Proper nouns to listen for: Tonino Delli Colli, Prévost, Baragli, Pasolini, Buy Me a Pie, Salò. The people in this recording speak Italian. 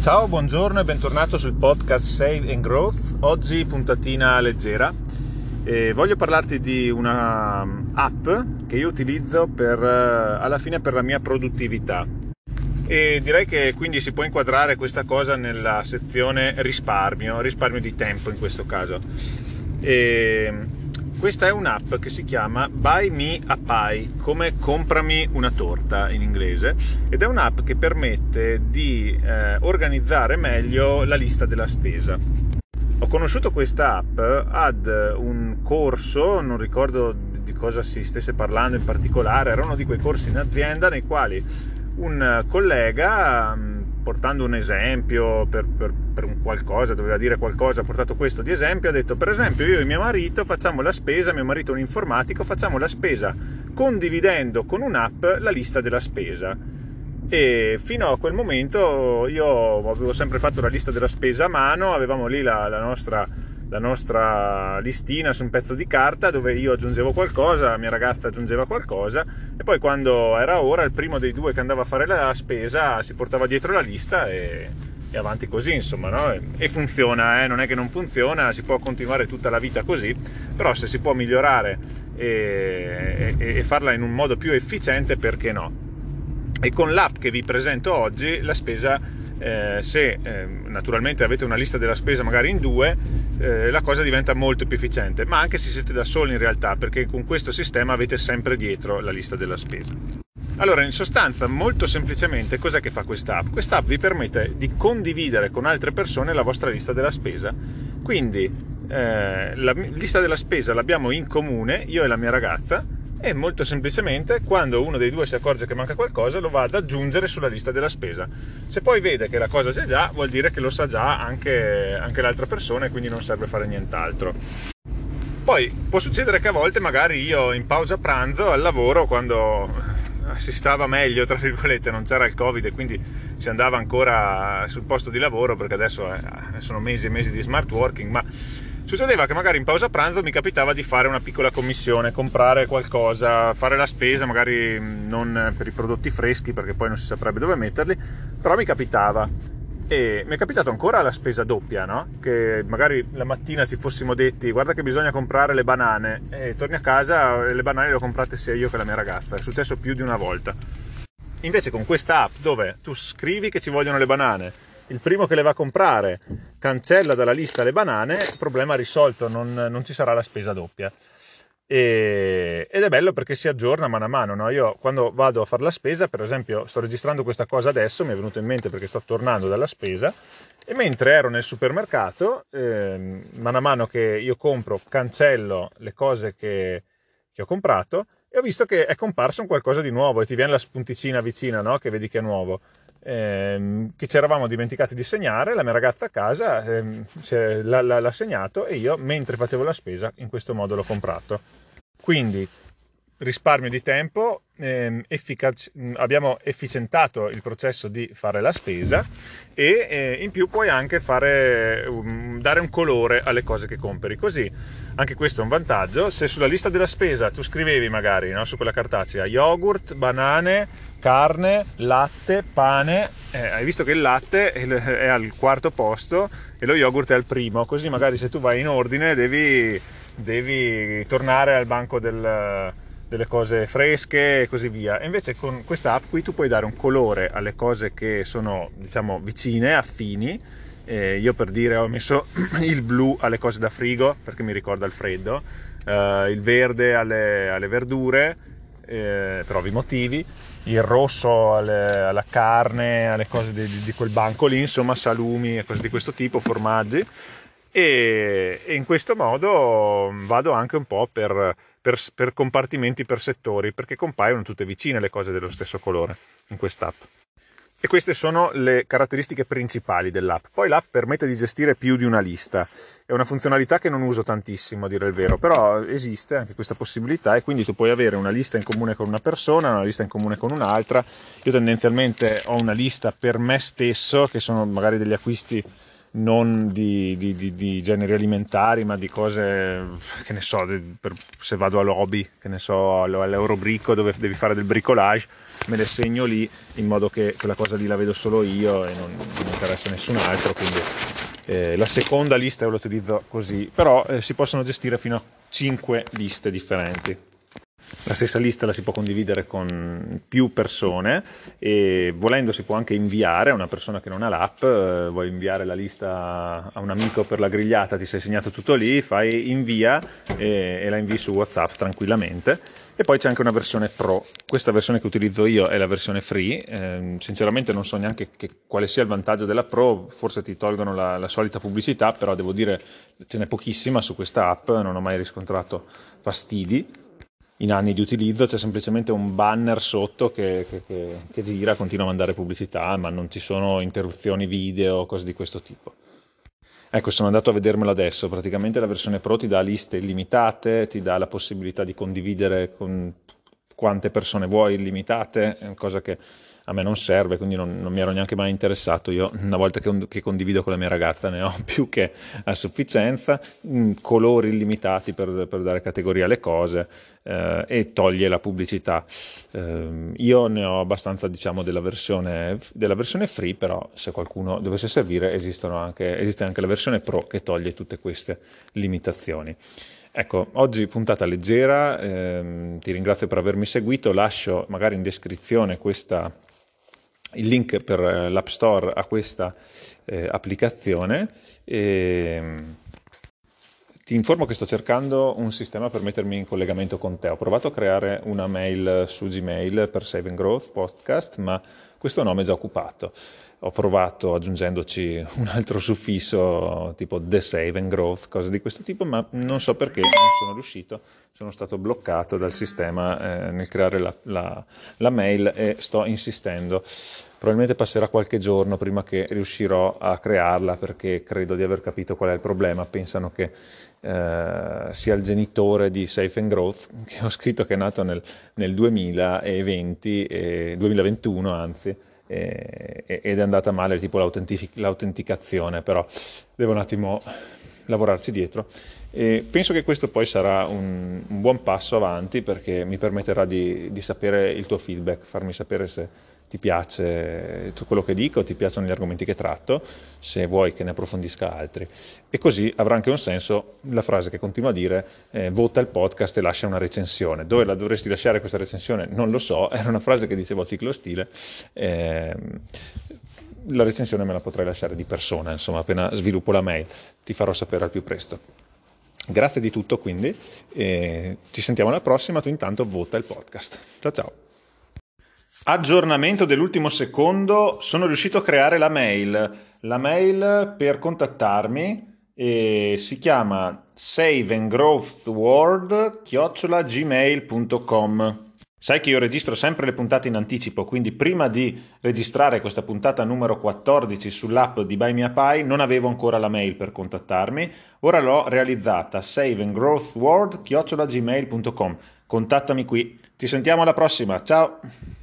Ciao, buongiorno e bentornato sul podcast Save and Growth. Oggi puntatina leggera. Voglio parlarti di una app che io utilizzo per la mia produttività, e direi che quindi si può inquadrare questa cosa nella sezione risparmio di tempo in questo caso. Questa è un'app che si chiama Buy Me a Pie, come comprami una torta in inglese, ed è un'app che permette di organizzare meglio la lista della spesa. Ho conosciuto questa app ad un corso, non ricordo di cosa si stesse parlando in particolare, era uno di quei corsi in azienda nei quali un collega, portando un esempio per un qualcosa, doveva dire qualcosa, ha portato questo di esempio, ha detto: per esempio io e mio marito è un informatico, facciamo la spesa condividendo con un'app la lista della spesa. E fino a quel momento io avevo sempre fatto la lista della spesa a mano, avevamo lì la nostra listina su un pezzo di carta dove io aggiungevo qualcosa, la mia ragazza aggiungeva qualcosa, e poi quando era ora il primo dei due che andava a fare la spesa si portava dietro la lista e avanti così, insomma, no? E funziona, non è che non funziona, si può continuare tutta la vita così, però se si può migliorare e farla in un modo più efficiente, perché no? E con l'app che vi presento oggi la spesa, se naturalmente avete una lista della spesa magari in due, la cosa diventa molto più efficiente, ma anche se siete da soli in realtà, perché con questo sistema avete sempre dietro la lista della spesa. Allora, in sostanza, molto semplicemente, cos'è che fa quest'app? Quest'app vi permette di condividere con altre persone la vostra lista della spesa, quindi la lista della spesa l'abbiamo in comune, io e la mia ragazza, e molto semplicemente quando uno dei due si accorge che manca qualcosa lo va ad aggiungere sulla lista della spesa. Se poi vede che la cosa c'è già, vuol dire che lo sa già anche l'altra persona, e quindi non serve fare nient'altro. Poi può succedere che a volte magari io in pausa pranzo al lavoro, quando si stava meglio, tra virgolette, non c'era il Covid e quindi si andava ancora sul posto di lavoro, perché adesso sono mesi e mesi di smart working, ma succedeva che magari in pausa pranzo mi capitava di fare una piccola commissione, comprare qualcosa, fare la spesa, magari non per i prodotti freschi perché poi non si saprebbe dove metterli, però mi capitava. E mi è capitato ancora la spesa doppia, no? Che magari la mattina ci fossimo detti: guarda che bisogna comprare le banane, e torni a casa e le banane le ho comprate sia io che la mia ragazza. È successo più di una volta. Invece con questa app, dove tu scrivi che ci vogliono le banane, il primo che le va a comprare cancella dalla lista le banane, problema risolto, non ci sarà la spesa doppia. Ed è bello perché si aggiorna mano a mano, no? Io quando vado a fare la spesa, per esempio, sto registrando questa cosa adesso, mi è venuto in mente perché sto tornando dalla spesa, e mentre ero nel supermercato, mano a mano che io compro, cancello le cose che ho comprato, e ho visto che è comparso un qualcosa di nuovo, e ti viene la spunticina vicina, no? Che vedi che è nuovo, che ci eravamo dimenticati di segnare. La mia ragazza a casa l'ha segnato, e io mentre facevo la spesa in questo modo l'ho comprato. Quindi risparmio di tempo, abbiamo efficientato il processo di fare la spesa, e in più puoi anche dare un colore alle cose che compri, così anche questo è un vantaggio. Se sulla lista della spesa tu scrivevi magari, no, su quella cartacea, yogurt, banane, carne, latte, pane, hai visto che il latte è al quarto posto e lo yogurt è al primo, così magari se tu vai in ordine devi tornare al banco delle cose fresche e così via. E invece con questa app qui tu puoi dare un colore alle cose che sono, diciamo, vicine, affini. Io, per dire, ho messo il blu alle cose da frigo perché mi ricorda il freddo, il verde alle verdure, per ovvi motivi, il rosso alla carne, alle cose di quel banco lì, insomma, salumi e cose di questo tipo, formaggi. E in questo modo vado anche un po' per compartimenti, per settori, perché compaiono tutte vicine le cose dello stesso colore in quest'app. E queste sono le caratteristiche principali dell'app. Poi l'app permette di gestire più di una lista, è una funzionalità che non uso tantissimo, a dire il vero, però esiste anche questa possibilità, e quindi tu puoi avere una lista in comune con una persona, una lista in comune con un'altra. Io tendenzialmente ho una lista per me stesso, che sono magari degli acquisti non di generi alimentari, ma di cose, che ne so, se vado all'hobby, che ne so, all'eurobrico dove devi fare del bricolage, me le segno lì in modo che quella cosa lì la vedo solo io e non interessa nessun altro, quindi la seconda lista io la utilizzo così, però si possono gestire fino a 5 liste differenti. La stessa lista la si può condividere con più persone e volendo si può anche inviare a una persona che non ha l'app. Vuoi inviare la lista a un amico per la grigliata, ti sei segnato tutto lì, fai invia e la invii su WhatsApp tranquillamente. E poi c'è anche una versione pro, questa versione che utilizzo io è la versione free, sinceramente non so neanche quale sia il vantaggio della pro, forse ti tolgono la solita pubblicità, però devo dire ce n'è pochissima su questa app, non ho mai riscontrato fastidi in anni di utilizzo. C'è semplicemente un banner sotto che gira, continua a mandare pubblicità, ma non ci sono interruzioni video, cose di questo tipo. Ecco, sono andato a vedermelo adesso, praticamente la versione Pro ti dà liste illimitate, ti dà la possibilità di condividere con quante persone vuoi illimitate, è una cosa che a me non serve, quindi non mi ero neanche mai interessato. Io una volta che condivido con la mia ragazza ne ho più che a sufficienza, colori illimitati per dare categoria alle cose e toglie la pubblicità. Io ne ho abbastanza, diciamo, della versione free, però se qualcuno dovesse servire esiste anche la versione pro che toglie tutte queste limitazioni. Ecco, oggi puntata leggera, ti ringrazio per avermi seguito, lascio magari in descrizione il link per l'App Store a questa applicazione. Ti informo che sto cercando un sistema per mettermi in collegamento con te. Ho provato a creare una mail su Gmail per Save and Growth Podcast, ma questo nome è già occupato. Ho provato aggiungendoci un altro suffisso tipo The Save and Growth, cose di questo tipo, ma non so perché non sono riuscito, sono stato bloccato dal sistema nel creare la mail e sto insistendo. Probabilmente passerà qualche giorno prima che riuscirò a crearla, perché credo di aver capito qual è il problema. Pensano che sia il genitore di Safe and Growth, che ho scritto che è nato nel 2021 anzi, ed è andata male tipo l'autenticazione, però devo un attimo lavorarci dietro e penso che questo poi sarà un buon passo avanti, perché mi permetterà di sapere il tuo feedback, farmi sapere se ti piace quello che dico, ti piacciono gli argomenti che tratto, se vuoi che ne approfondisca altri, e così avrà anche un senso la frase che continuo a dire, vota il podcast e lascia una recensione. Dove la dovresti lasciare questa recensione non lo so, era una frase che dicevo a Ciclo Stile, la recensione me la potrai lasciare di persona, insomma, appena sviluppo la mail ti farò sapere al più presto. Grazie di tutto quindi, ci sentiamo alla prossima, tu intanto vota il podcast. Ciao ciao! Aggiornamento dell'ultimo secondo, sono riuscito a creare la mail per contattarmi e si chiama saveandgrowthworld@gmail.com. Sai che io registro sempre le puntate in anticipo, quindi prima di registrare questa puntata numero 14 sull'app di Buy Me a Pie non avevo ancora la mail per contattarmi, ora l'ho realizzata, saveandgrowthworld@gmail.com. Contattami qui, ci sentiamo alla prossima, ciao!